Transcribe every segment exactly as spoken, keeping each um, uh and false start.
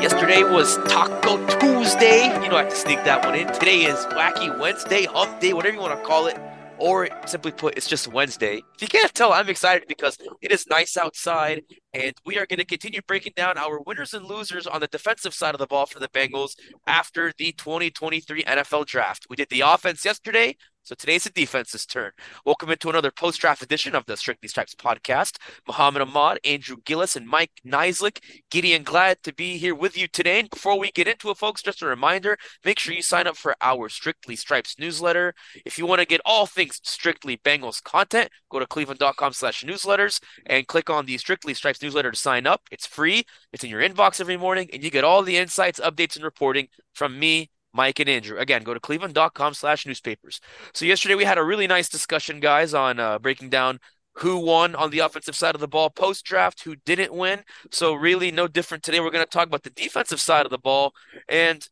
Yesterday was Taco Tuesday. You know, I have to sneak that one in. Today is Wacky Wednesday, Hump Day, whatever you want to call it. Or simply put, it's just Wednesday. If you can't tell, I'm excited because it is nice outside. And we are going to continue breaking down our winners and losers on the defensive side of the ball for the Bengals after the twenty twenty-three N F L Draft. We did the offense yesterday, so today's the defense's turn. Welcome into another post-draft edition of the Strictly Stripes podcast. Muhammad Ahmad, Andrew Gillis, and Mike Niziolek. Giddy and glad to be here with you today. And before we get into it, folks, just a reminder, make sure you sign up for our Strictly Stripes newsletter. If you want to get all things Strictly Bengals content, go to Cleveland.com slash newsletters and click on the Strictly Stripes newsletter to sign up. It's free. It's in your inbox every morning, and you get all the insights, updates, and reporting from me, Mike, and Andrew. Again, go to Cleveland.com slash newspapers. So yesterday we had a really nice discussion, guys, on uh, breaking down who won on the offensive side of the ball post-draft, who didn't win. So really no different today. We're going to talk about the defensive side of the ball. And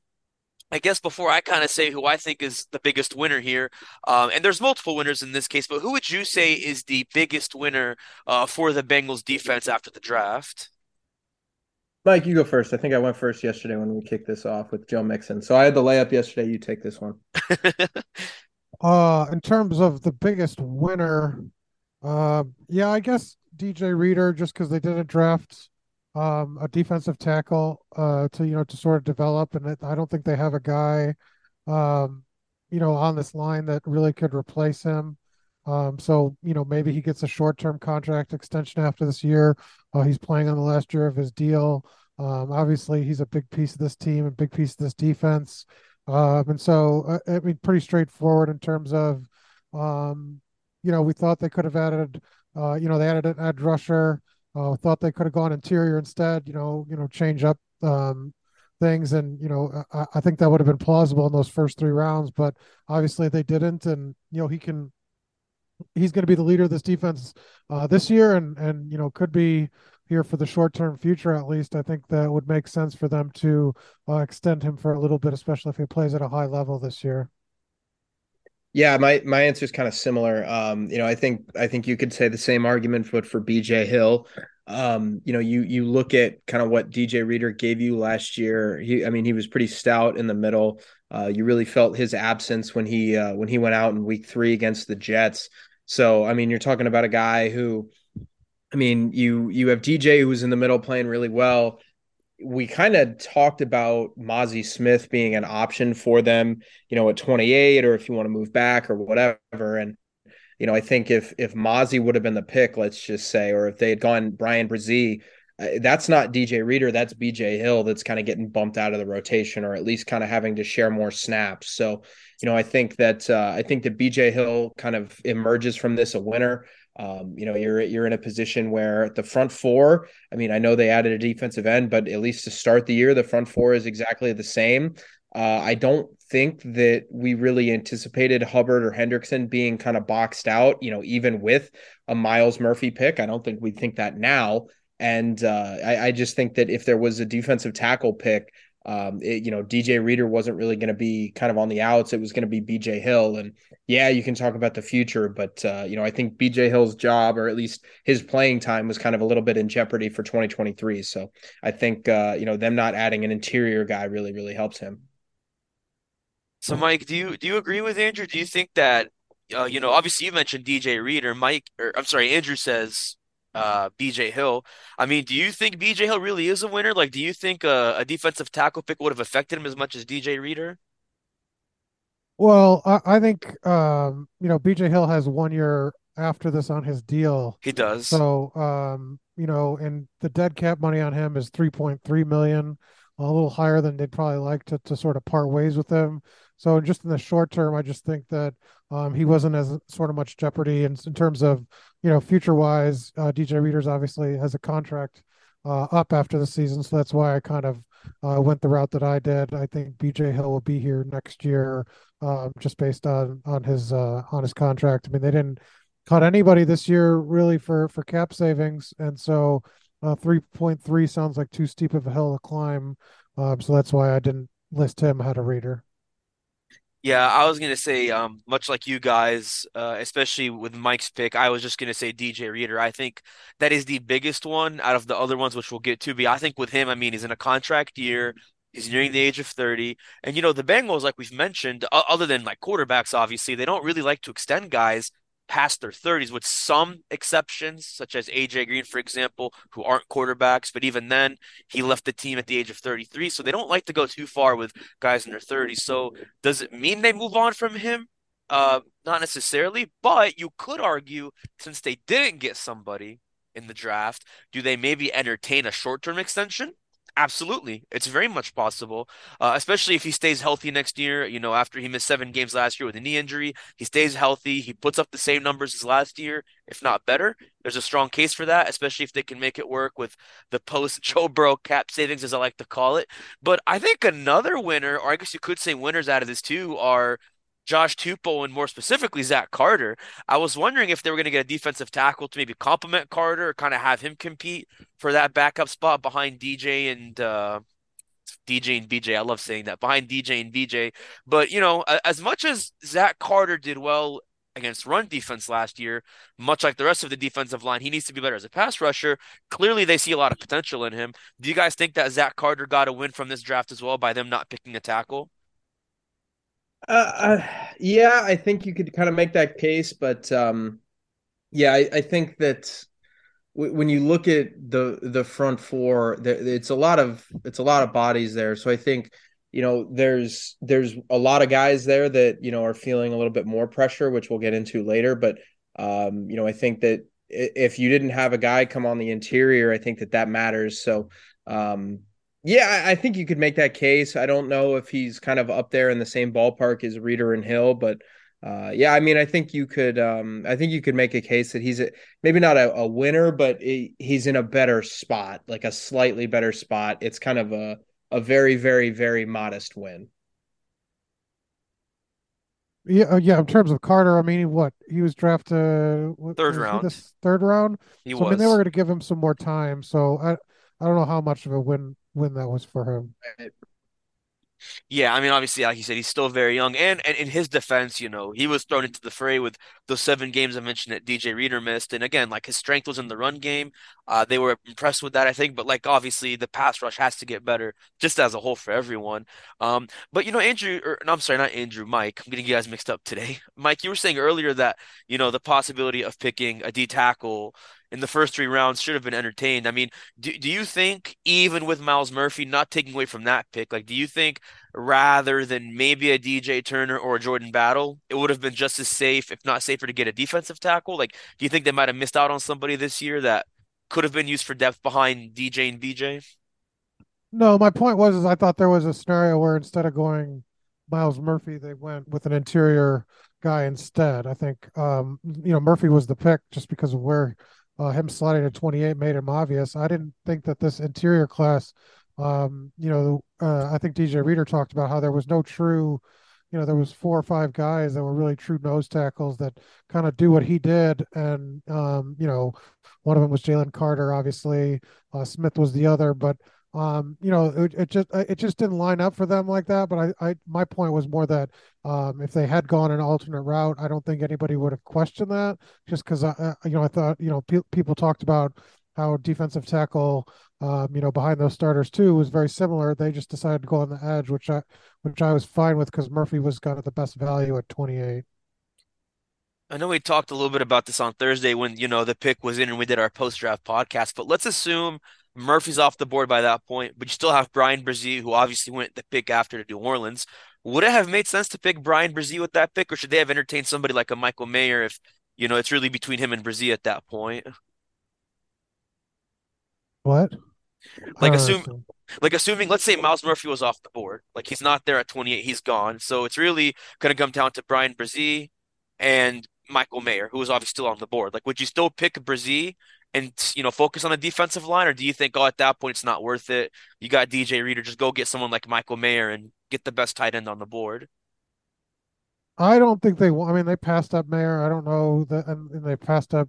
I guess before I kind of say who I think is the biggest winner here, um, and there's multiple winners in this case, but who would you say is the biggest winner uh, for the Bengals defense after the draft? Mike, you go first. I think I went first yesterday when we kicked this off with Joe Mixon. So I had the layup yesterday. You take this one. uh, in terms of the biggest winner, uh, yeah, I guess D J Reader, just because they didn't draft Um, a defensive tackle uh, to, you know, to sort of develop. And it, I don't think they have a guy, um, you know, on this line that really could replace him. Um, so, you know, maybe he gets a short-term contract extension after this year. Uh, he's playing on the last year of his deal. Um, obviously, he's a big piece of this team, a big piece of this defense. Uh, and so, uh, I mean, pretty straightforward in terms of, um, you know, we thought they could have added, uh, you know, they added an edge rusher. Uh, thought they could have gone interior instead, you know, you know, change up um, things. And, you know, I, I think that would have been plausible in those first three rounds, but obviously they didn't. And, you know, he can, he's going to be the leader of this defense uh, this year and, and, you know, could be here for the short-term future, at least. I think that would make sense for them to uh, extend him for a little bit, especially if he plays at a high level this year. Yeah, my, my answer is kind of similar. Um, you know, I think I think you could say the same argument, but for B J Hill, um, you know, you you look at kind of what D J Reader gave you last year. He, I mean, he was pretty stout in the middle. Uh, you really felt his absence when he uh, when he went out in week three against the Jets. So, I mean, you're talking about a guy who, I mean, you you have D J who's in the middle playing really well. We kind of talked about Mozzie Smith being an option for them, you know, at twenty-eight, or if you want to move back or whatever. And, you know, I think if, if Mozzie would have been the pick, let's just say, or if they had gone Bryan Bresee, that's not D J Reader, that's B J Hill. That's kind of getting bumped out of the rotation, or at least kind of having to share more snaps. So, you know, I think that, uh, I think that B J Hill kind of emerges from this a winner. Um, you know, you're you're in a position where the front four, I mean, I know they added a defensive end, but at least to start the year, the front four is exactly the same. Uh, I don't think that we really anticipated Hubbard or Hendrickson being kind of boxed out, you know, even with a Myles Murphy pick. I don't think we think that now. And uh, I, I just think that if there was a defensive tackle pick, Um, it, you know, D J Reader wasn't really going to be kind of on the outs. It was going to be B J Hill. And yeah, you can talk about the future, but, uh, you know, I think B J Hill's job, or at least his playing time, was kind of a little bit in jeopardy for twenty twenty-three. So I think, uh, you know, them not adding an interior guy really, really helps him. So, Mike, do you, do you agree with Andrew? Do you think that, uh, you know, obviously you mentioned D J Reader, Mike, or I'm sorry, Andrew says, Uh, B J Hill. I mean, do you think B J Hill really is a winner? Like, do you think a, a defensive tackle pick would have affected him as much as D J Reader? Well, I, I think, um, you know, B J Hill has one year after this on his deal. He does. So, um, you know, and the dead cap money on him is three point three million dollars, a little higher than they'd probably like to, to sort of part ways with him. So just in the short term, I just think that Um, he wasn't as sort of much jeopardy in, in terms of, you know, future wise. Uh, D J Reader's obviously has a contract uh, up after the season. So that's why I kind of uh, went the route that I did. I think B J Hill will be here next year uh, just based on, on his, uh, on his contract. I mean, they didn't cut anybody this year really for, for cap savings. And so uh, three point three sounds like too steep of a hill to climb. Um, so that's why I didn't list him ahead of Reader. Yeah, I was going to say, um, much like you guys, uh, especially with Mike's pick, I was just going to say D J Reader. I think that is the biggest one out of the other ones, which we'll get to. But I think with him, I mean, he's in a contract year. He's nearing the age of thirty. And, you know, the Bengals, like we've mentioned, other than like quarterbacks, obviously, they don't really like to extend guys past their thirties, with some exceptions, such as A J Green, for example, who aren't quarterbacks. But even then, he left the team at the age of thirty-three. So they don't like to go too far with guys in their thirties. So does it mean they move on from him? Uh, not necessarily, but you could argue, since they didn't get somebody in the draft, do they maybe entertain a short-term extension? Absolutely. It's very much possible, uh, especially if he stays healthy next year. You know, after he missed seven games last year with a knee injury, he stays healthy. He puts up the same numbers as last year, if not better. There's a strong case for that, especially if they can make it work with the post Joe Burrow cap savings, as I like to call it. But I think another winner, or I guess you could say winners out of this too, are Josh Tupou and more specifically Zach Carter. I was wondering if they were going to get a defensive tackle to maybe complement Carter or kind of have him compete for that backup spot behind D J and uh, D J and B J. I love saying that, behind D J and B J. But, you know, as much as Zach Carter did well against run defense last year, much like the rest of the defensive line, he needs to be better as a pass rusher. Clearly, they see a lot of potential in him. Do you guys think that Zach Carter got a win from this draft as well by them not picking a tackle? Uh, yeah, I think you could kind of make that case, but um, yeah, I, I think that w- when you look at the the front four, there, it's a lot of it's a lot of bodies there. So I think, you know, there's there's a lot of guys there that, you know, are feeling a little bit more pressure, which we'll get into later. But um, you know, I think that if you didn't have a guy come on the interior, I think that that matters. So um. Yeah, I think you could make that case. I don't know if he's kind of up there in the same ballpark as Reader and Hill, but uh, yeah, I mean, I think you could. Um, I think you could make a case that he's a, maybe not a, a winner, but it, he's in a better spot, like a slightly better spot. It's kind of a a very, very, very modest win. Yeah, yeah. In terms of Carter, I mean, what he was drafted what, third was round, this third round. He so, was. I mean, they were going to give him some more time, so I I don't know how much of a win. When that was for him. Yeah, I mean, obviously, like you said, he's still very young. And, and in his defense, you know, he was thrown into the fray with those seven games I mentioned that D J Reader missed. And again, like, his strength was in the run game. Uh, they were impressed with that, I think. But, like, obviously, the pass rush has to get better just as a whole for everyone. Um, but, you know, Andrew, or no, I'm sorry, not Andrew, Mike. I'm getting you guys mixed up today. Mike, you were saying earlier that, you know, the possibility of picking a D tackle in the first three rounds should have been entertained. I mean, do do you think, even with Myles Murphy, not taking away from that pick, like, do you think rather than maybe a D J Turner or a Jordan Battle, it would have been just as safe, if not safer, to get a defensive tackle? Like, do you think they might have missed out on somebody this year that could have been used for depth behind D J and B J? No, my point was is I thought there was a scenario where instead of going Myles Murphy, they went with an interior guy instead. I think, um, you know, Murphy was the pick just because of where – Uh, him sliding to twenty-eight made him obvious. I didn't think that this interior class, um, you know, uh, I think D J Reader talked about how there was no true, you know, there was four or five guys that were really true nose tackles that kind of do what he did. And, um, you know, one of them was Jalen Carter, obviously. Uh, Smith was the other, but, um, you know, it, it just it just didn't line up for them like that. But I, I my point was more that Um, if they had gone an alternate route, I don't think anybody would have questioned that. Just because I, uh, you know, I thought, you know, pe- people talked about how defensive tackle, um, you know, behind those starters too was very similar. They just decided to go on the edge, which I, which I was fine with because Murphy was kind of the best value at twenty-eight. I know we talked a little bit about this on Thursday when, you know, the pick was in and we did our post-draft podcast, but let's assume Murphy's off the board by that point, but you still have Bryan Bresee, who obviously went the pick after to New Orleans. Would it have made sense to pick Bryan Bresee with that pick, or should they have entertained somebody like a Michael Mayer if, you know, it's really between him and Bresee at that point? What? Like, assume, like assuming, let's say Myles Murphy was off the board. Like, he's not there at twenty-eight. He's gone. So it's really going to come down to Bryan Bresee, and Michael Mayer, who was obviously still on the board. Like, would you still pick Bresee and, you know, focus on the defensive line? Or do you think, oh, at that point, it's not worth it? You got D J Reader, just go get someone like Michael Mayer and get the best tight end on the board. I don't think they will. I mean, they passed up Mayer. I don't know that, and, and they passed up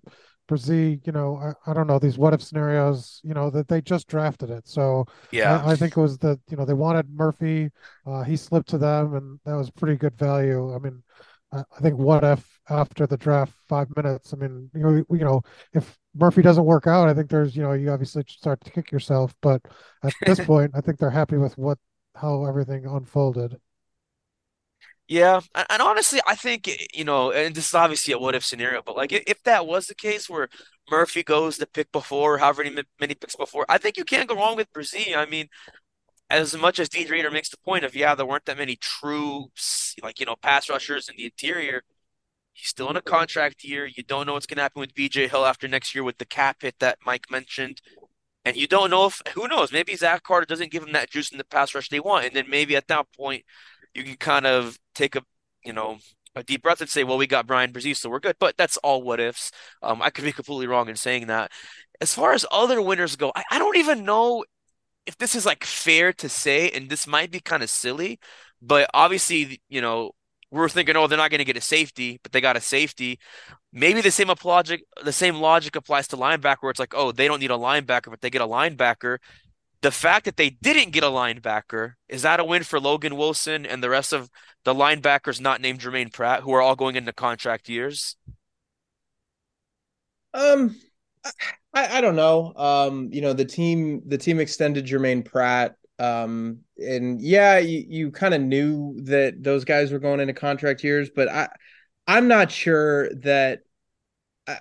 Bresee. You know, I, I don't know these what if scenarios, you know, that they just drafted it. So yeah, I, I think it was the, you know, they wanted Murphy. Uh, he slipped to them, and that was pretty good value. I mean, I, I think what if after the draft five minutes, I mean, you know, you know, if Murphy doesn't work out, I think there's, you know, you obviously start to kick yourself, but at this point, I think they're happy with what, how everything unfolded. Yeah, and honestly, I think, you know, and this is obviously a what-if scenario, but, like, if that was the case where Murphy goes the pick before, however many picks before, I think you can't go wrong with Bresee. I mean, as much as D J Reader makes the point of, yeah, there weren't that many true, like, you know, pass rushers in the interior, he's still in a contract year. You don't know what's going to happen with B J Hill after next year with the cap hit that Mike mentioned. And you don't know if – who knows? Maybe Zach Carter doesn't give him that juice in the pass rush they want, and then maybe at that point – you can kind of take a, you know, a deep breath and say, well, we got Bryan Bresee, so we're good. But that's all what ifs. Um, I could be completely wrong in saying that. As far as other winners go, I, I don't even know if this is, like, fair to say, and this might be kind of silly, but obviously, you know, we're thinking, oh, they're not going to get a safety, but they got a safety. Maybe the same logic, the same logic applies to linebacker, where it's like, oh, they don't need a linebacker, but they get a linebacker. The fact that they didn't get a linebacker, is that a win for Logan Wilson and the rest of the linebackers not named Jermaine Pratt, who are all going into contract years? Um, I, I don't know. Um, you know, the team the team extended Jermaine Pratt. Um, and yeah, you, you kind of knew that those guys were going into contract years, but I I'm not sure that I,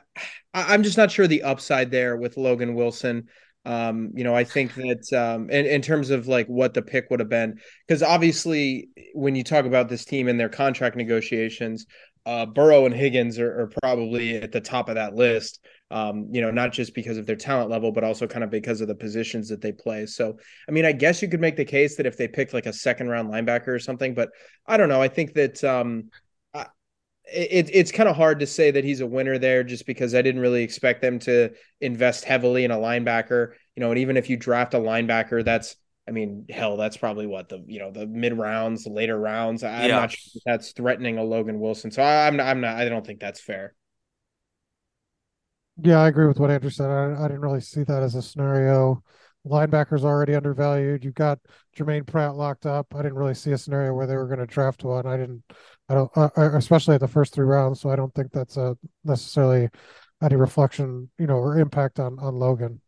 I'm just not sure the upside there with Logan Wilson. Um, you know, I think that um, in, in terms of like what the pick would have been, because obviously when you talk about this team and their contract negotiations, uh, Burrow and Higgins are, are probably at the top of that list, um, you know, not just because of their talent level, but also kind of because of the positions that they play. So, I mean, I guess you could make the case that if they picked like a second round linebacker or something, but I don't know. I think that um, I, it, it's kind of hard to say that he's a winner there just because I didn't really expect them to invest heavily in a linebacker. You know, and even if you draft a linebacker, that's, I mean, hell, that's probably what the, you know, the mid rounds, the later rounds. I'm yeah. not sure that's threatening a Logan Wilson. So I, I'm not, I'm not, I don't think that's fair. Yeah, I agree with what Andrew said. I, I didn't really see that as a scenario. Linebackers already undervalued. You got Jermaine Pratt locked up. I didn't really see a scenario where they were going to draft one. I didn't, I don't, I, especially at the first three rounds. So I don't think that's a necessarily any reflection, you know, or impact on, on Logan.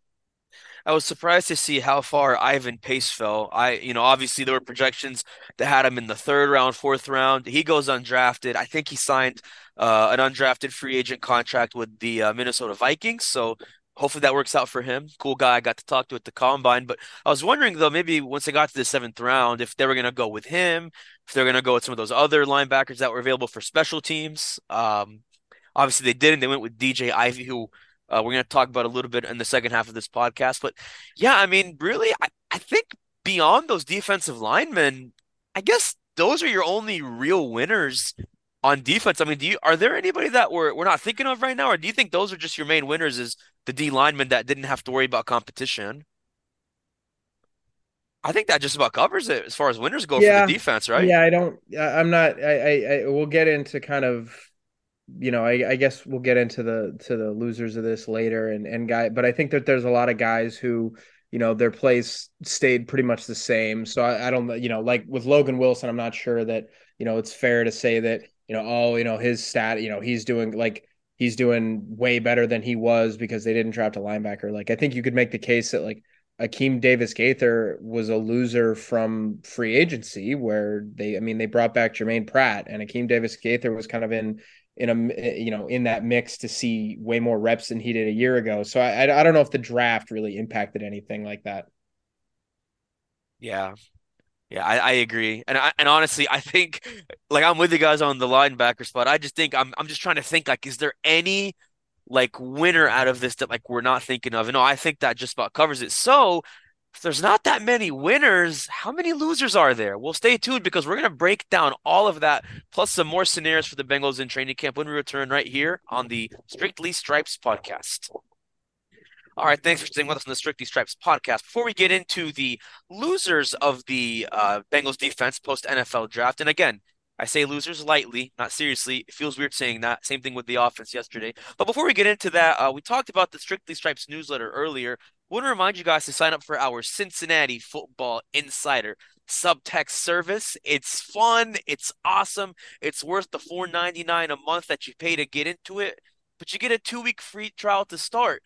I was surprised to see how far Ivan Pace fell. I, you know, obviously there were projections that had him in the third round, fourth round. He goes undrafted. I think he signed uh, an undrafted free agent contract with the uh, Minnesota Vikings. So hopefully that works out for him. Cool guy. I got to talk to at the Combine. But I was wondering, though, maybe once they got to the seventh round, if they were going to go with him, if they were going to go with some of those other linebackers that were available for special teams. Um, obviously they didn't. They went with D J Ivey, who – Uh, we're going to talk about a little bit in the second half of this podcast. But, yeah, I mean, really, I, I think beyond those defensive linemen, I guess those are your only real winners on defense. I mean, do you are there anybody that we're, we're not thinking of right now? Or do you think those are just your main winners is the D linemen that didn't have to worry about competition? I think that just about covers it as far as winners go yeah. for the defense, right? Yeah, I don't – I'm not I, – I, I, we'll get into kind of – you know, I, I guess we'll get into the to the losers of this later and, and guy, but I think that there's a lot of guys who, you know, their plays stayed pretty much the same. So I, I don't, you know, like with Logan Wilson, I'm not sure that, you know, it's fair to say that, you know, oh, you know, his stat, you know, he's doing like he's doing way better than he was because they didn't draft a linebacker. Like, I think you could make the case that like Akeem Davis-Gaither was a loser from free agency where they, I mean, they brought back Jermaine Pratt and Akeem Davis-Gaither was kind of in, in a, you know, in that mix to see way more reps than he did a year ago. So I, I, I don't know if the draft really impacted anything like that. Yeah. Yeah, I, I agree. And I, and honestly, I think like I'm with you guys on the linebacker spot. I just think I'm, I'm just trying to think like, is there any like winner out of this that like, we're not thinking of? And no, I think that just about covers it. So if there's not that many winners, how many losers are there? Well, stay tuned because we're going to break down all of that, plus some more scenarios for the Bengals in training camp when we return right here on the Strictly Stripes podcast. All right, thanks for staying with us on the Strictly Stripes podcast. Before we get into the losers of the uh, Bengals defense post-N F L draft, and again, I say losers lightly, not seriously. It feels weird saying that. Same thing with the offense yesterday. But before we get into that, uh, we talked about the Strictly Stripes newsletter earlier. I want to remind you guys to sign up for our Cincinnati Football Insider subtext service. It's fun. It's awesome. It's worth the four dollars and ninety-nine cents a month that you pay to get into it. But you get a two-week free trial to start.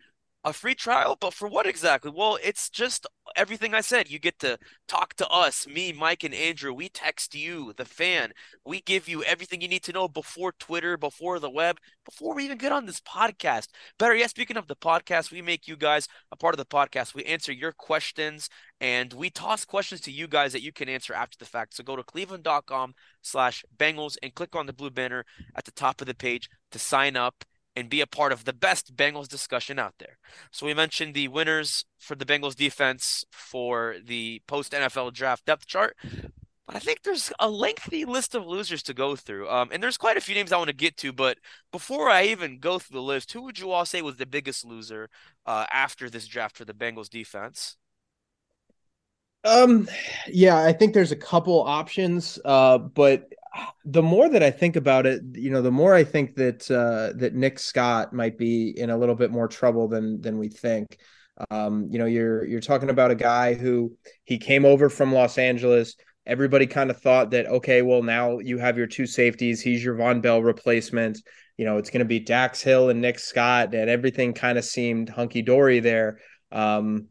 A free trial, but for what exactly? Well, it's just everything I said. You get to talk to us, me, Mike, and Andrew. We text you, the fan. We give you everything you need to know before Twitter, before the web, before we even get on this podcast. Better yet, speaking of the podcast, we make you guys a part of the podcast. We answer your questions, and we toss questions to you guys that you can answer after the fact. So go to Cleveland.com slash Bengals and click on the blue banner at the top of the page to sign up and be a part of the best Bengals discussion out there. So we mentioned the winners for the Bengals defense for the post-N F L draft depth chart, but I think there's a lengthy list of losers to go through. Um, and there's quite a few names I want to get to, but before I even go through the list, who would you all say was the biggest loser uh, after this draft for the Bengals defense? Um, yeah, I think there's a couple options, uh, but the more that I think about it, you know, the more I think that uh, that Nick Scott might be in a little bit more trouble than than we think. Um, you know, you're you're talking about a guy who he came over from Los Angeles. Everybody kind of thought that, okay, well, now you have your two safeties. He's your Von Bell replacement. You know, it's going to be Dax Hill and Nick Scott, and everything kind of seemed hunky dory there. Um,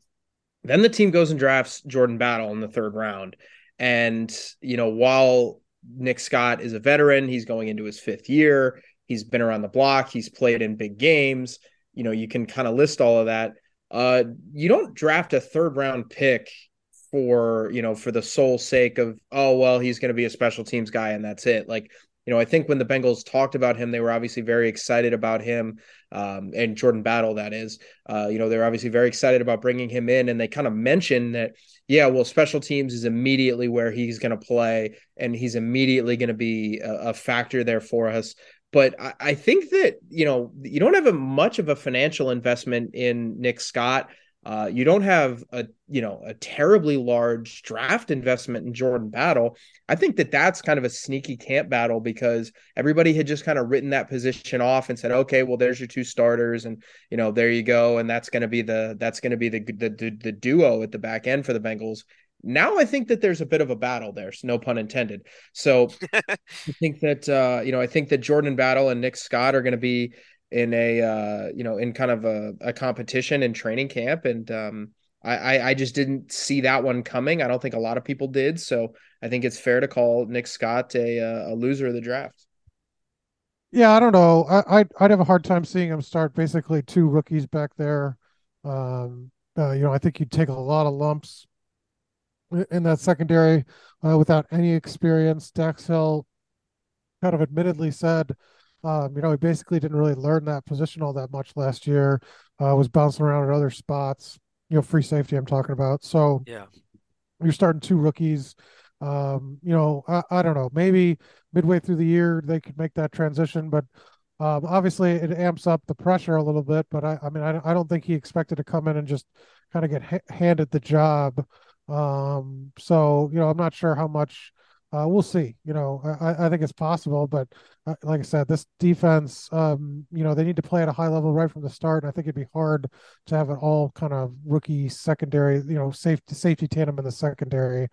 then the team goes and drafts Jordan Battle in the third round, and you know, while Nick Scott is a veteran. He's going into his fifth year. He's been around the block. He's played in big games. You know, you can kind of list all of that. Uh, you don't draft a third round pick for, you know, for the sole sake of, oh, well, he's going to be a special teams guy and that's it. Like, you know, I think when the Bengals talked about him, they were obviously very excited about him um, and Jordan Battle, that is. Uh, you know, they were obviously very excited about bringing him in, and they kind of mentioned that, yeah, well, special teams is immediately where he's going to play, and he's immediately going to be a, a factor there for us. But I, I think that, you know, you don't have a much of a financial investment in Nick Scott. Uh, you don't have a, you know, a terribly large draft investment in Jordan Battle. I think that that's kind of a sneaky camp battle because everybody had just kind of written that position off and said, okay, well, there's your two starters and, you know, there you go. And that's going to be the, that's going to be the, the, the, the duo at the back end for the Bengals. Now I think that there's a bit of a battle there, so no pun intended. So I think that, uh, you know, I think that Jordan Battle and Nick Scott are going to be in a, uh, you know, in kind of a, a competition in training camp. And um, I, I, I just didn't see that one coming. I don't think a lot of people did. So I think it's fair to call Nick Scott a, a loser of the draft. Yeah, I don't know. I, I'd, I'd have a hard time seeing him start basically two rookies back there. Um, uh, you know, I think you'd take a lot of lumps in that secondary uh, without any experience. Dax Hill kind of admittedly said, Um, you know, he basically didn't really learn that position all that much last year. Uh, was bouncing around at other spots. You know, free safety I'm talking about. So yeah, you're starting two rookies. Um, you know, I, I don't know. Maybe midway through the year they could make that transition, but um, obviously it amps up the pressure a little bit. But I, I mean, I, I don't think he expected to come in and just kind of get ha- handed the job. Um, so you know, I'm not sure how much. Uh, we'll see. You know, I, I think it's possible, but uh, like I said, this defense, um, you know, they need to play at a high level right from the start. And I think it'd be hard to have it all kind of rookie secondary, you know, safety safety tandem in the secondary.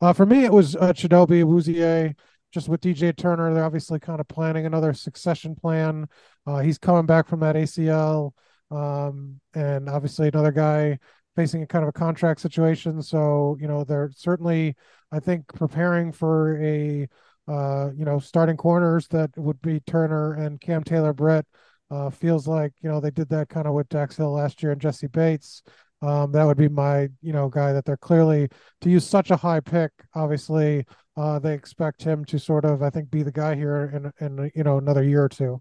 Uh, for me, it was uh, Chidobe Awuzie, just with D J Turner. They're obviously kind of planning another succession plan. Uh, he's coming back from that A C L, um, and obviously another guy facing a kind of a contract situation. So, you know, they're certainly, I think, preparing for a, uh, you know, starting corners that would be Turner and Cam Taylor-Britt. Uh, feels like, you know, they did that kind of with Dax Hill last year and Jesse Bates. Um, that would be my, you know, guy that they're clearly, to use such a high pick, obviously, uh, they expect him to sort of, I think, be the guy here in, in you know, another year or two.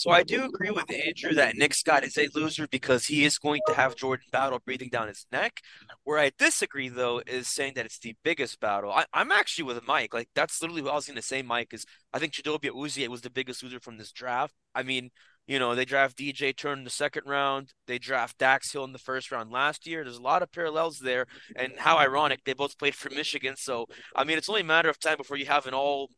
So I do agree with Andrew that Nick Scott is a loser because he is going to have Jordan Battle breathing down his neck. Where I disagree, though, is saying that it's the biggest battle. I, I'm actually with Mike. Like, that's literally what I was going to say, Mike, is I think Chidobe Awuzie was the biggest loser from this draft. I mean, you know, they draft D J Turner in the second round. They draft Dax Hill in the first round last year. There's a lot of parallels there. And how ironic, they both played for Michigan. So, I mean, it's only a matter of time before you have an all,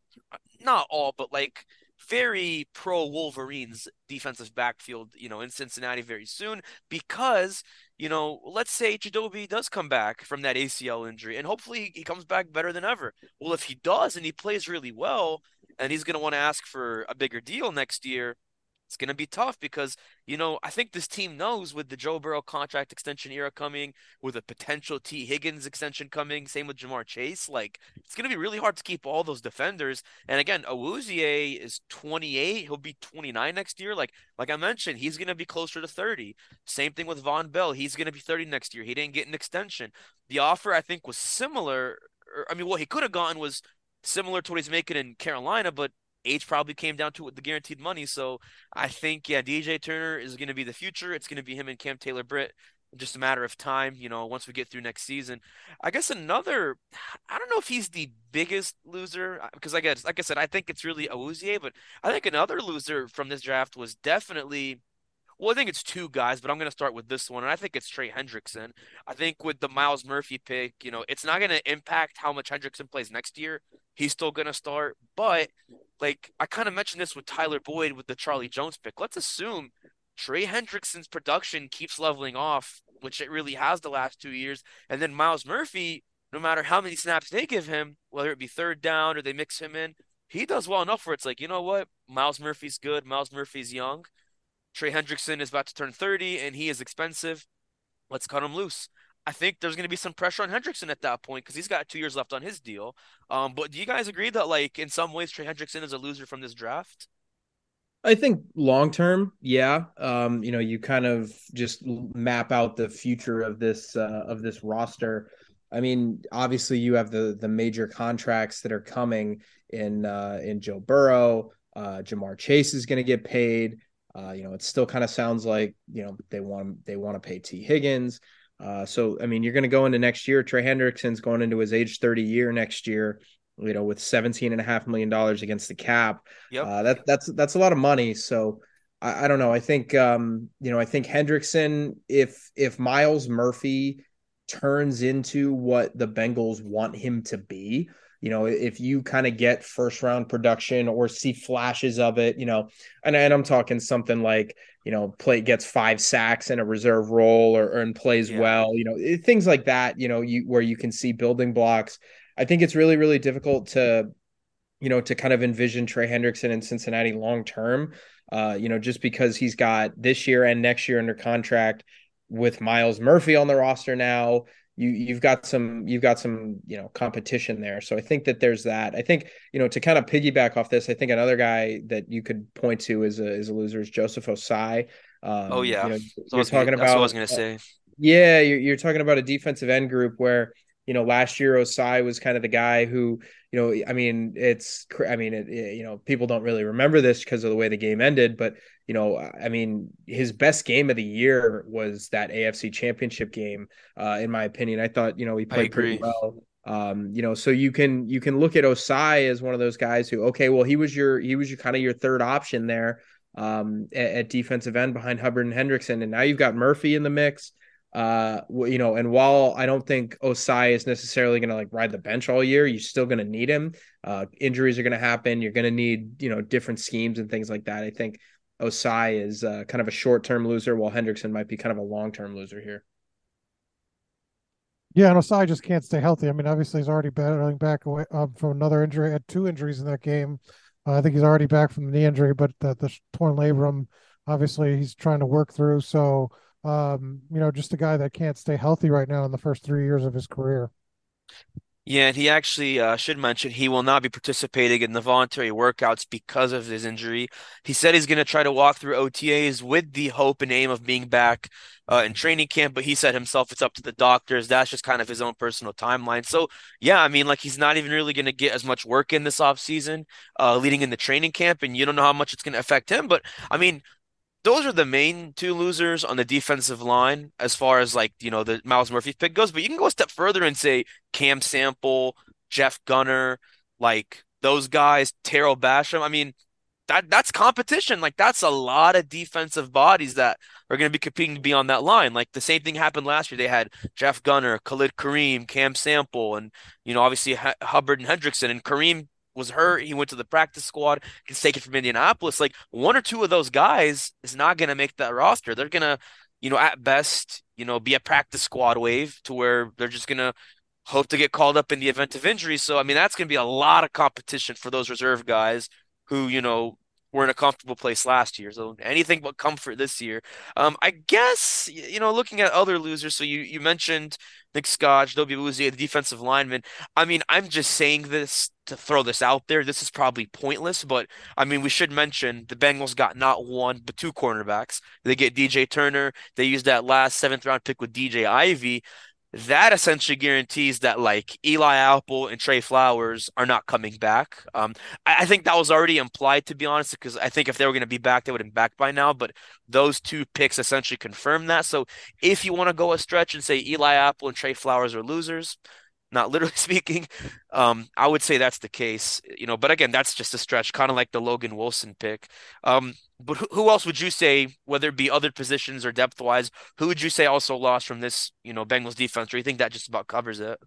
not all, but like very pro Wolverines defensive backfield, you know, in Cincinnati very soon, because, you know, let's say Chidobe does come back from that A C L injury, and hopefully he comes back better than ever. Well, if he does and he plays really well, and he's going to want to ask for a bigger deal next year, it's going to be tough because, you know, I think this team knows with the Joe Burrow contract extension era coming, with a potential T Higgins extension coming, same with Jamar Chase, like, it's going to be really hard to keep all those defenders. And again, Awuzie is twenty-eight. He'll be twenty-nine next year. Like, like I mentioned, he's going to be closer to thirty. Same thing with Von Bell. He's going to be thirty next year. He didn't get an extension. The offer, I think, was similar. Or, I mean, what he could have gotten was similar to what he's making in Carolina, but age probably came down to it with the guaranteed money. So I think, yeah, D J Turner is going to be the future. It's going to be him and Cam Taylor-Britt. Just a matter of time, you know, once we get through next season. I guess another, I don't know if he's the biggest loser, because I guess, like I said, I think it's really Awuzie, but I think another loser from this draft was definitely, well, I think it's two guys, but I'm going to start with this one, and I think it's Trey Hendrickson. I think with the Myles Murphy pick, you know, it's not going to impact how much Hendrickson plays next year. He's still going to start, but like I kind of mentioned this with Tyler Boyd with the Charlie Jones pick. Let's assume Trey Hendrickson's production keeps leveling off, which it really has the last two years, and then Myles Murphy, no matter how many snaps they give him, whether it be third down or they mix him in, he does well enough where it's like, you know what, Myles Murphy's good, Myles Murphy's young, Trey Hendrickson is about to turn thirty, and he is expensive. Let's cut him loose. I think there's going to be some pressure on Hendrickson at that point because he's got two years left on his deal. Um, but do you guys agree that, like, in some ways, Trey Hendrickson is a loser from this draft? I think long-term, yeah. Um, you know, you kind of just map out the future of this uh, of this roster. I mean, obviously, you have the the major contracts that are coming in, uh, in Joe Burrow. Uh, Jamar Chase is going to get paid. Uh, you know, it still kind of sounds like, you know, they want they want to pay T Higgins. Uh, so, I mean, you're going to go into next year. Trey Hendrickson's going into his age thirty year next year, you know, with seventeen and a half million dollars against the cap. Yep. Uh, that, that's, that's a lot of money. So I, I don't know. I think, um, you know, I think Hendrickson, if, if Myles Murphy turns into what the Bengals want him to be, you know, if you kind of get first round production or see flashes of it, you know, and, and I'm talking something like, you know, play gets five sacks in a reserve role or, or and plays yeah. well, you know, it, things like that, you know, you where you can see building blocks. I think it's really, really difficult to, you know, to kind of envision Trey Hendrickson in Cincinnati long term, uh, you know, just because he's got this year and next year under contract with Myles Murphy on the roster now. You, you've got some, you've got some, you know, competition there. So I think that there's that. I think, you know, to kind of piggyback off this, I think another guy that you could point to as a, as a loser is Joseph Ossai. Um, oh yeah. You know, so you're talking gonna, about, that's what I was going to say. Uh, yeah. You're, you're talking about a defensive end group where, you know, last year Ossai was kind of the guy who, you know, I mean, it's, I mean, it, it, you know, people don't really remember this because of the way the game ended, but, you know, I mean, his best game of the year was that A F C Championship game, uh, in my opinion. I thought, you know, he played pretty well. Um, you know, so you can, you can look at Ossai as one of those guys who, okay, well, he was your, he was your kind of your third option there, um, at, at defensive end behind Hubbard and Hendrickson. And now you've got Murphy in the mix. Uh, you know, and while I don't think Ossai is necessarily going to like ride the bench all year, you're still going to need him. Uh, injuries are going to happen. You're going to need, you know, different schemes and things like that. I think Ossai is uh, kind of a short-term loser, while Hendrickson might be kind of a long-term loser here. Yeah, and Ossai just can't stay healthy. I mean, obviously he's already battling back away um, from another injury. Had two injuries in that game. Uh, I think he's already back from the knee injury, but the, the torn labrum, obviously he's trying to work through. So, Um, you know, just a guy that can't stay healthy right now in the first three years of his career. Yeah, and he actually uh, should mention he will not be participating in the voluntary workouts because of his injury. He said he's going to try to walk through O T As with the hope and aim of being back uh, in training camp, but he said himself it's up to the doctors. That's just kind of his own personal timeline. So, yeah, I mean, like, he's not even really going to get as much work in this offseason uh, leading into training camp, and you don't know how much it's going to affect him. But, I mean, those are the main two losers on the defensive line as far as, like, you know, the Myles Murphy pick goes. But you can go a step further and say Cam Sample, Jeff Gunner, like those guys, Terrell Basham. I mean, that that's competition. Like, that's a lot of defensive bodies that are going to be competing to be on that line. Like, the same thing happened last year. They had Jeff Gunner, Khalid Kareem, Cam Sample, and, you know, obviously H- Hubbard and Hendrickson. And Kareem was hurt. He went to the practice squad. He's taken from Indianapolis. Like, one or two of those guys is not going to make that roster. They're going to, you know, at best, you know, be a practice squad wave to where they're just going to hope to get called up in the event of injury. So, I mean, that's going to be a lot of competition for those reserve guys who, you know, were in a comfortable place last year. So anything but comfort this year. Um, I guess, you know, looking at other losers. So you, you mentioned Nick Scott, Chidobe Awuzie, the defensive lineman. I mean, I'm just saying this to throw this out there. This is probably pointless, but I mean, we should mention the Bengals got not one, but two cornerbacks. They get D J Turner. They used that last seventh round pick with D J Ivy. That essentially guarantees that, like, Eli Apple and Trey Flowers are not coming back. Um, I, I think that was already implied, to be honest, because I think if they were going to be back, they would have been back by now. But those two picks essentially confirm that. So if you want to go a stretch and say Eli Apple and Trey Flowers are losers, not literally speaking, um, I would say that's the case. You know, but again, that's just a stretch, kind of like the Logan Wilson pick. Um, but who, who else would you say, whether it be other positions or depth-wise, who would you say also lost from this, you know, Bengals defense? Or you think that just about covers it?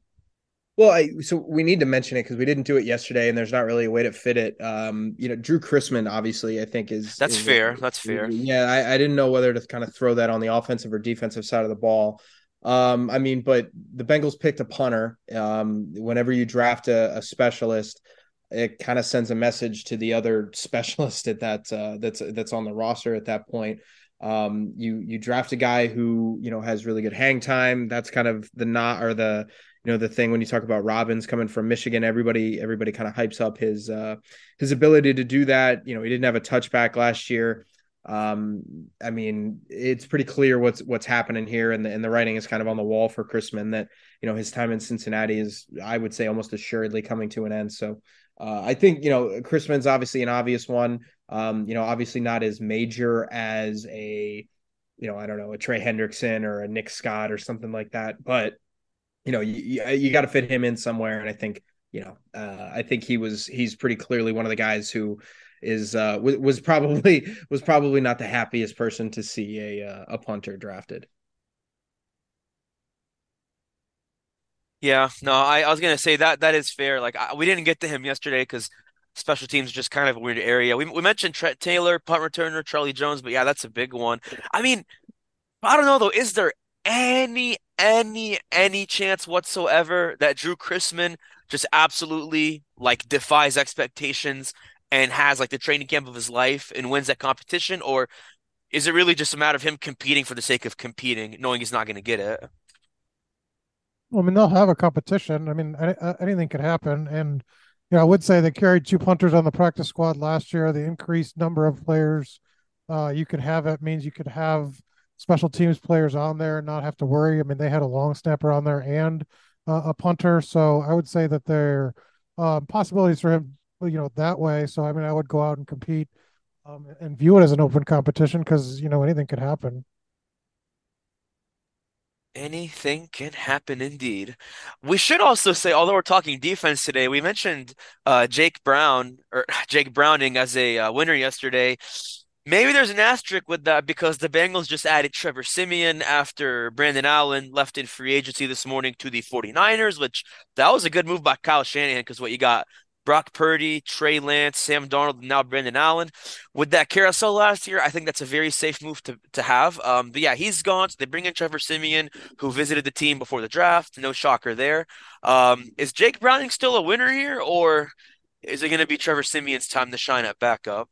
Well, I, so we need to mention it because we didn't do it yesterday, and there's not really a way to fit it. Um, you know, Drew Chrisman, obviously, I think is that's is, fair. Is, that's fair. Yeah, I, I didn't know whether to kind of throw that on the offensive or defensive side of the ball. Um, I mean, but the Bengals picked a punter. Um, whenever you draft a, a specialist, it kind of sends a message to the other specialist at that uh, that's that's on the roster at that point. Um, you you draft a guy who, you know, has really good hang time. That's kind of the not or the you know the thing when you talk about Robbins coming from Michigan. Everybody everybody kind of hypes up his uh, his ability to do that. You know, he didn't have a touchback last year. Um, I mean, it's pretty clear what's, what's happening here. And the, and the writing is kind of on the wall for Chrisman that, you know, his time in Cincinnati is, I would say, almost assuredly coming to an end. So, uh, I think, you know, Chrisman's obviously an obvious one, um, you know, obviously not as major as a, you know, I don't know, a Trey Hendrickson or a Nick Scott or something like that, but, you know, you, you got to fit him in somewhere. And I think, you know, uh, I think he was, he's pretty clearly one of the guys who, is uh was probably was probably not the happiest person to see a uh, a punter drafted. Yeah, no, I, I was gonna say that that is fair. Like, I, we didn't get to him yesterday because special teams is just kind of a weird area. We we mentioned Trent Taylor, punt returner, Charlie Jones, but yeah, that's a big one. I mean, I don't know though. Is there any any any chance whatsoever that Drew Chrisman just absolutely, like, defies expectations and has, like, the training camp of his life and wins that competition? Or is it really just a matter of him competing for the sake of competing, knowing he's not going to get it? Well, I mean, they'll have a competition. I mean, anything could happen. And, you know, I would say they carried two punters on the practice squad last year. The increased number of players uh, you could have, it means you could have special teams players on there and not have to worry. I mean, they had a long snapper on there and uh, a punter. So I would say that there are uh, possibilities for him, you know, that way. So, I mean, I would go out and compete um, and view it as an open competition because, you know, anything could happen. Anything can happen indeed. We should also say, although we're talking defense today, we mentioned uh, Jake Brown or Jake Browning as a uh, winner yesterday. Maybe there's an asterisk with that because the Bengals just added Trevor Siemian after Brandon Allen left in free agency this morning to the forty-niners, which that was a good move by Kyle Shanahan because what you got – Brock Purdy, Trey Lance, Sam Darnold, and now Brandon Allen. With that carousel last year, I think that's a very safe move to, to have. Um, but yeah, he's gone. So they bring in Trevor Siemian, who visited the team before the draft. No shocker there. Um, is Jake Browning still a winner here, or is it going to be Trevor Siemian's time to shine at backup?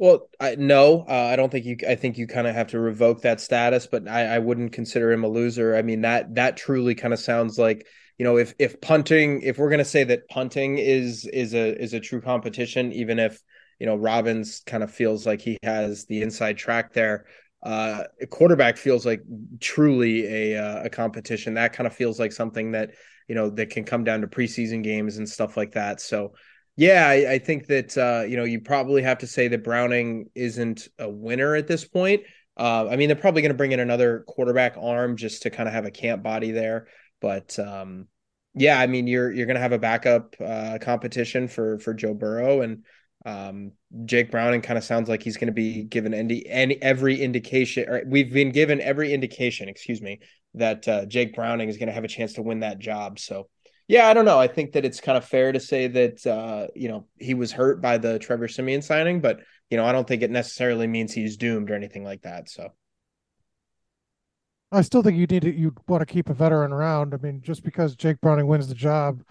Well, I, no, uh, I don't think you. I think you kind of have to revoke that status, but I, I wouldn't consider him a loser. I mean, that that truly kind of sounds like, you know, if if punting, if we're going to say that punting is is a is a true competition, even if, you know, Robbins kind of feels like he has the inside track there. Uh, a quarterback feels like truly a uh, a competition that kind of feels like something that, you know, that can come down to preseason games and stuff like that. So. Yeah, I, I think that, uh, you know, you probably have to say that Browning isn't a winner at this point. Uh, I mean, they're probably going to bring in another quarterback arm just to kind of have a camp body there. But um, yeah, I mean, you're you're going to have a backup uh, competition for for Joe Burrow, and um, Jake Browning kind of sounds like he's going to be given any, any every indication, or we've been given every indication, excuse me, that uh, Jake Browning is going to have a chance to win that job. So. Yeah, I don't know. I think that it's kind of fair to say that, uh, you know, he was hurt by the Trevor Siemian signing, but, you know, I don't think it necessarily means he's doomed or anything like that. So. I still think you need to, you want to keep a veteran around. I mean, just because Jake Browning wins the job,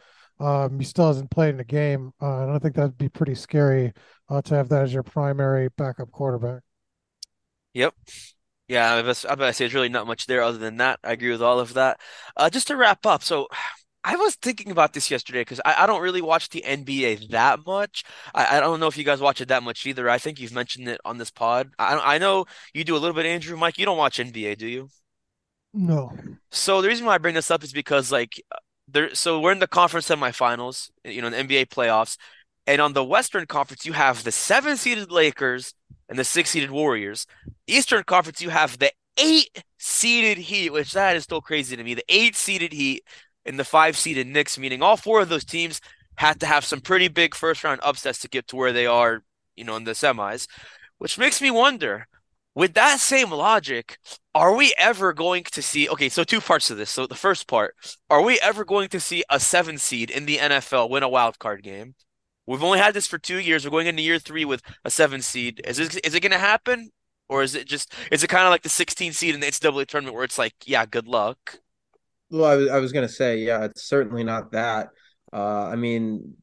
um, he still hasn't played in a game. Uh, and I think that'd be pretty scary uh, to have that as your primary backup quarterback. Yep. Yeah. I'm going to say there's really not much there other than that. I agree with all of that. Uh, just to wrap up. So, I was thinking about this yesterday because I, I don't really watch the N B A that much. I, I don't know if you guys watch it that much either. I think you've mentioned it on this pod. I, I know you do a little bit, Andrew. Mike, you don't watch N B A, do you? No. So the reason why I bring this up is because, like, there. So we're in the conference semifinals, you know, in the N B A playoffs. And on the Western Conference, you have the seven-seeded Lakers and the six-seeded Warriors. Eastern Conference, you have the eight-seeded Heat, which that is still crazy to me. The eight-seeded Heat. In the five-seeded Knicks, meaning all four of those teams had to have some pretty big first-round upsets to get to where they are, you know, in the semis, which makes me wonder, with that same logic, are we ever going to see – okay, so two parts to this. So the first part, are we ever going to see a seven-seed in the N F L win a wild-card game? We've only had this for two years. We're going into year three with a seven-seed. Is it, is it going to happen, or is it just – is it kind of like the sixteen-seed in the N C double A tournament where it's like, yeah, good luck? Well, I was, I was going to say, yeah, it's certainly not that. Uh, I mean,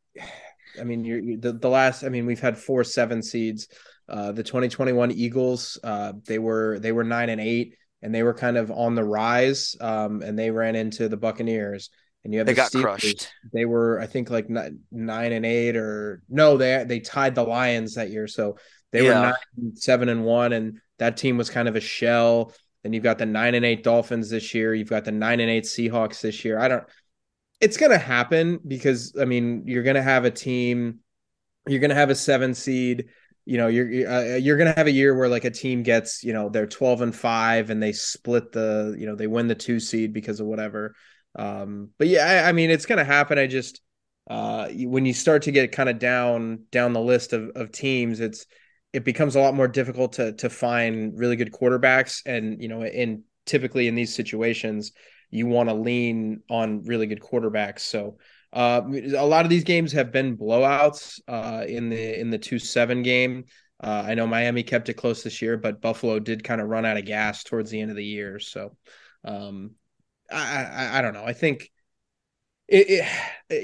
I mean, you're, you're, the, the last, I mean, we've had four seven seeds. Uh, the twenty twenty-one Eagles, uh, they were they were nine and eight, and they were kind of on the rise. Um, and they ran into the Buccaneers, and you have they the got Steelers. Crushed. They were, I think, like nine, nine and eight, or no, they they tied the Lions that year, so they yeah. were nine, seven and one, and that team was kind of a shell. And you've got the nine and eight Dolphins this year. You've got the nine and eight Seahawks this year. I don't, it's going to happen because, I mean, you're going to have a team, you're going to have a seven seed, you know, you're, uh, you're going to have a year where like a team gets, you know, they're twelve and five and they split the, you know, they win the two seed because of whatever. Um, but yeah, I, I mean, it's going to happen. I just, uh, when you start to get kind of down, down the list of, of teams, it's, it becomes a lot more difficult to to find really good quarterbacks. And, you know, in typically in these situations, you want to lean on really good quarterbacks. So uh, a lot of these games have been blowouts uh, in the, in the two, seven game. Uh, I know Miami kept it close this year, but Buffalo did kind of run out of gas towards the end of the year. So um, I, I, I don't know. I think, It, it,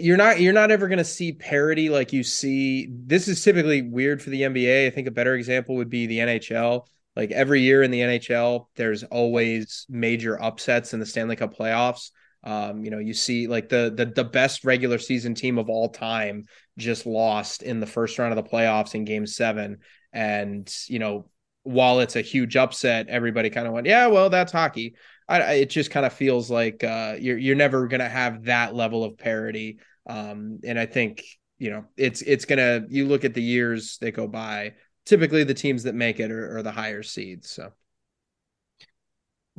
you're not you're not ever going to see parity like you see. This is typically weird for the N B A. I think a better example would be the N H L. Like every year in the N H L, there's always major upsets in the Stanley Cup playoffs. Um, you know, you see like the the the best regular season team of all time just lost in the first round of the playoffs in Game Seven, and you know, while it's a huge upset, everybody kind of went, yeah, well, that's hockey. I, it just kind of feels like uh, you're you're never going to have that level of parity, um, and I think you know it's it's gonna. You look at the years that go by. Typically, the teams that make it are, are the higher seeds. So,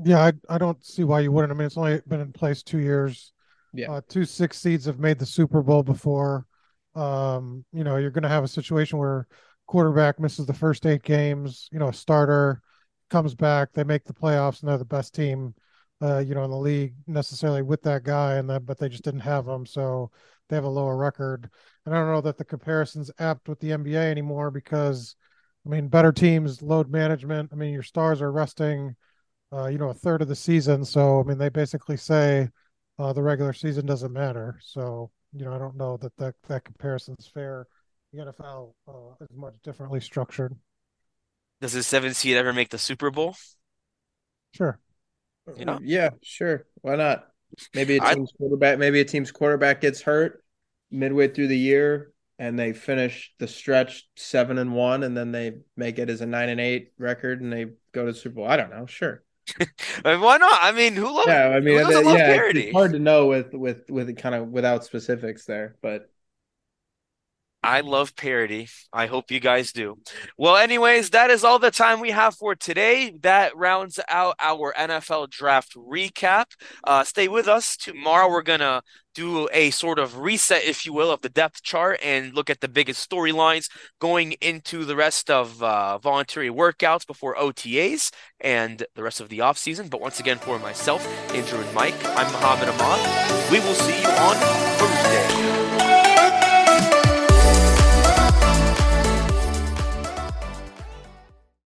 yeah, I I don't see why you wouldn't. I mean, it's only been in place two years. Yeah, uh, two six seeds have made the Super Bowl before. Um, you know, you're going to have a situation where quarterback misses the first eight games. You know, a starter comes back, they make the playoffs, and they're the best team. Uh, you know, in the league necessarily with that guy, and that, but they just didn't have him, so they have a lower record. And I don't know that the comparison's apt with the N B A anymore because, I mean, better teams, load management. I mean, your stars are resting, uh, you know, a third of the season. So, I mean, they basically say uh, the regular season doesn't matter. So, you know, I don't know that that, that comparison's fair. The N F L uh, is much differently structured. does the seventh seed ever make the Super Bowl? Sure. You know? Yeah, sure. Why not? Maybe a team's I, quarterback. Maybe a team's quarterback gets hurt midway through the year, and they finish the stretch seven and one, and then they make it as a nine and eight record, and they go to the Super Bowl. I don't know. Sure. Why not? I mean, who loves? Yeah, I mean, I mean love yeah, parody? It's hard to know with with with kind of without specifics there, but I love parody. I hope you guys do. Well, anyways, that is all the time we have for today. That rounds out our N F L draft recap. Uh, stay with us. Tomorrow we're going to do a sort of reset, if you will, of the depth chart and look at the biggest storylines going into the rest of uh, voluntary workouts before O T As and the rest of the offseason. But once again, for myself, Andrew and Mike, I'm Muhammad Ahmad. We will see you on Thursday.